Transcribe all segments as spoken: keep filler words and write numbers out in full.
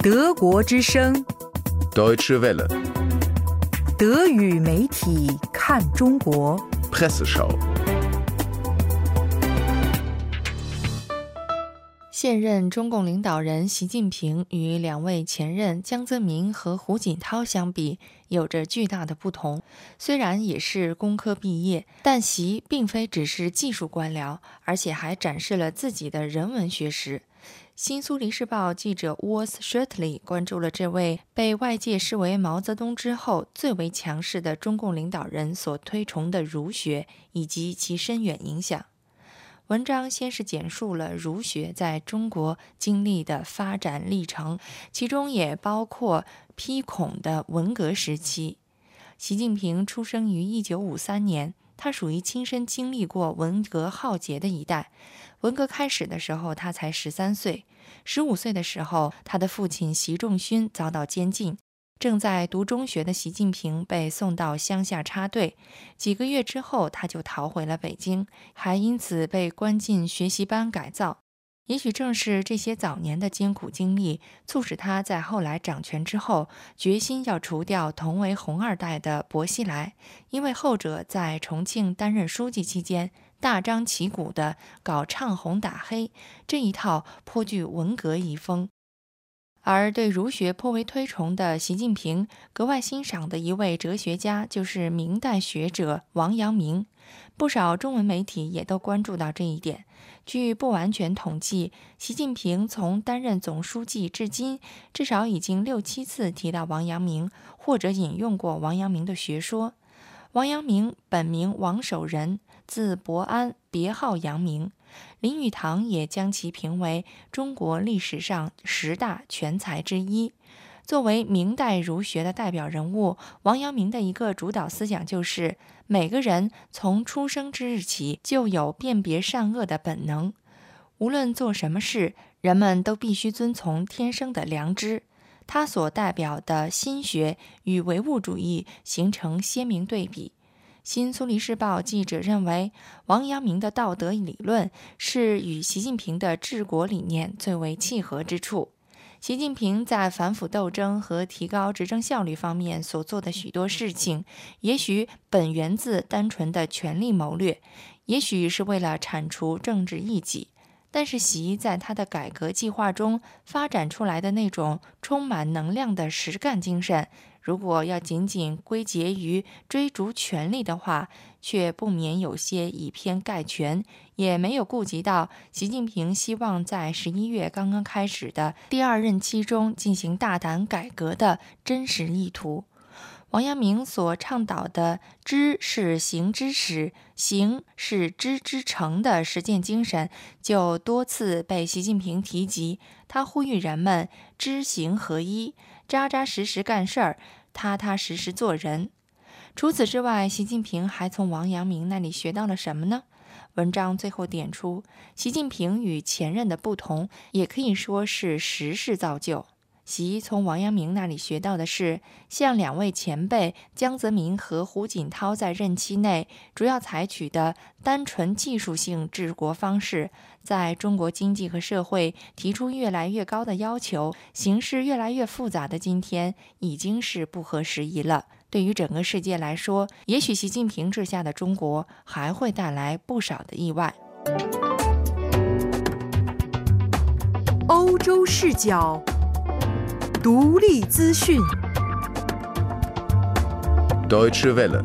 德国之声 Deutsche Welle 德语媒体看中国 Presseschau 现任中共领导人习近平与两位前任江泽民和胡锦涛相比有着巨大的不同。虽然也是工科毕业，但习并非只是技术官僚，而且还展示了自己的人文学识。新苏黎世报记者 Worth Schertle 关注了这位被外界视为毛泽东之后最为强势的中共领导人所推崇的儒学以及其深远影响。文章先是简述了儒学在中国经历的发展历程，其中也包括批孔的文革时期。习近平出生于一九五三年，他属于亲身经历过文革浩劫的一代。文革开始的时候，他才十三岁。十五岁的时候，他的父亲习仲勋遭到监禁。正在读中学的习近平被送到乡下插队，几个月之后他就逃回了北京，还因此被关进学习班改造。也许正是这些早年的艰苦经历，促使他在后来掌权之后决心要除掉同为红二代的薄熙来，因为后者在重庆担任书记期间大张旗鼓地搞唱红打黑，这一套颇具文革遗风。而对儒学颇为推崇的习近平格外欣赏的一位哲学家就是明代学者王阳明，不少中文媒体也都关注到这一点。据不完全统计，习近平从担任总书记至今，至少已经六七次提到王阳明，或者引用过王阳明的学说。王阳明本名王守仁，字伯安，别号阳明。林语堂也将其评为中国历史上十大全才之一。作为明代儒学的代表人物，王阳明的一个主导思想就是，每个人从出生之日起就有辨别善恶的本能。无论做什么事，人们都必须遵从天生的良知。他所代表的新学与唯物主义形成鲜明对比。新苏黎世报记者认为，王阳明的道德理论是与习近平的治国理念最为契合之处。习近平在反腐斗争和提高执政效率方面所做的许多事情，也许本源自单纯的权力谋略，也许是为了铲除政治异己。但是习在他的改革计划中发展出来的那种充满能量的实干精神，如果要仅仅归结于追逐权力的话，却不免有些以偏概全，也没有顾及到习近平希望在十一月刚刚开始的第二任期中进行大胆改革的真实意图。王阳明所倡导的知是行之始，行是知之成的实践精神就多次被习近平提及。他呼吁人们知行合一，扎扎实实干事儿，踏踏实实做人。除此之外，习近平还从王阳明那里学到了什么呢？文章最后点出，习近平与前任的不同，也可以说是时势造就。习从王阳明那里学到的是，像两位前辈江泽民和胡锦涛在任期内主要采取的单纯技术性治国方式，在中国经济和社会提出越来越高的要求，形势越来越复杂的今天，已经是不合时宜了。对于整个世界来说，也许习近平治下的中国还会带来不少的意外。欧洲视角，独立资讯 Deutsche Welle。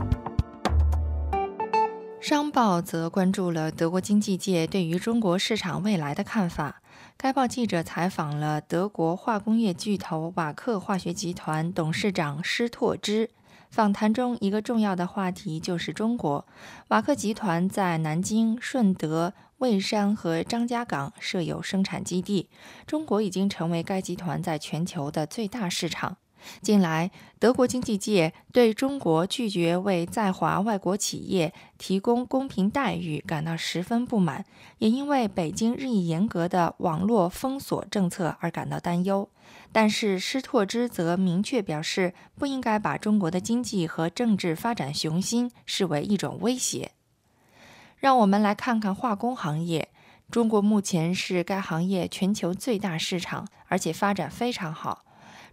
商报则关注了德国经济界对于中国市场未来的看法。该报记者采访了德国化工业巨头瓦克化学集团董事长施拓之。访谈中一个重要的话题就是中国。瓦克集团在南京、顺德、蔚山和张家港设有生产基地，中国已经成为该集团在全球的最大市场。近来，德国经济界对中国拒绝为在华外国企业提供公平待遇感到十分不满，也因为北京日益严格的网络封锁政策而感到担忧。但是施拓之则明确表示，不应该把中国的经济和政治发展雄心视为一种威胁。让我们来看看化工行业。中国目前是该行业全球最大市场，而且发展非常好。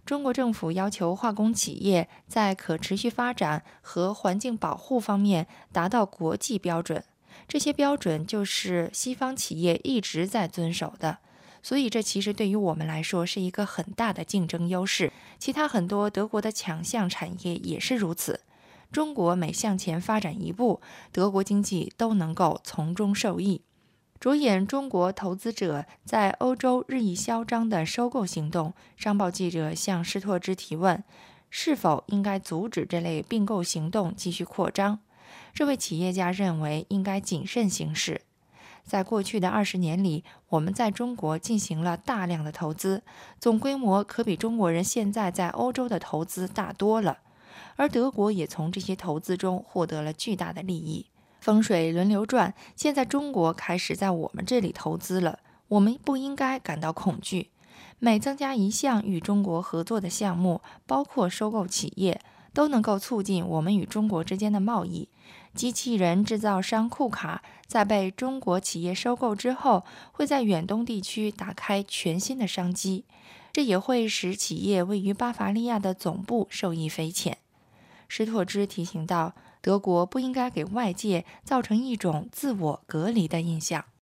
中国政府要求化工企业在可持续发展和环境保护方面达到国际标准，这些标准就是西方企业一直在遵守的。所以这其实对于我们来说是一个很大的竞争优势。其他很多德国的强项产业也是如此。中国每向前发展一步，德国经济都能够从中受益。着眼中国投资者在欧洲日益嚣张的收购行动，商报记者向施拓之提问，是否应该阻止这类并购行动继续扩张？这位企业家认为应该谨慎行事。在过去的二十年里，我们在中国进行了大量的投资，总规模可比中国人现在在欧洲的投资大多了，而德国也从这些投资中获得了巨大的利益。风水轮流转，现在中国开始在我们这里投资了，我们不应该感到恐惧。每增加一项与中国合作的项目，包括收购企业，都能够促进我们与中国之间的贸易。机器人制造商库卡在被中国企业收购之后，会在远东地区打开全新的商机，这也会使企业位于巴伐利亚的总部受益匪浅。施拓之提醒道，德国不应该给外界造成一种自我隔离的印象。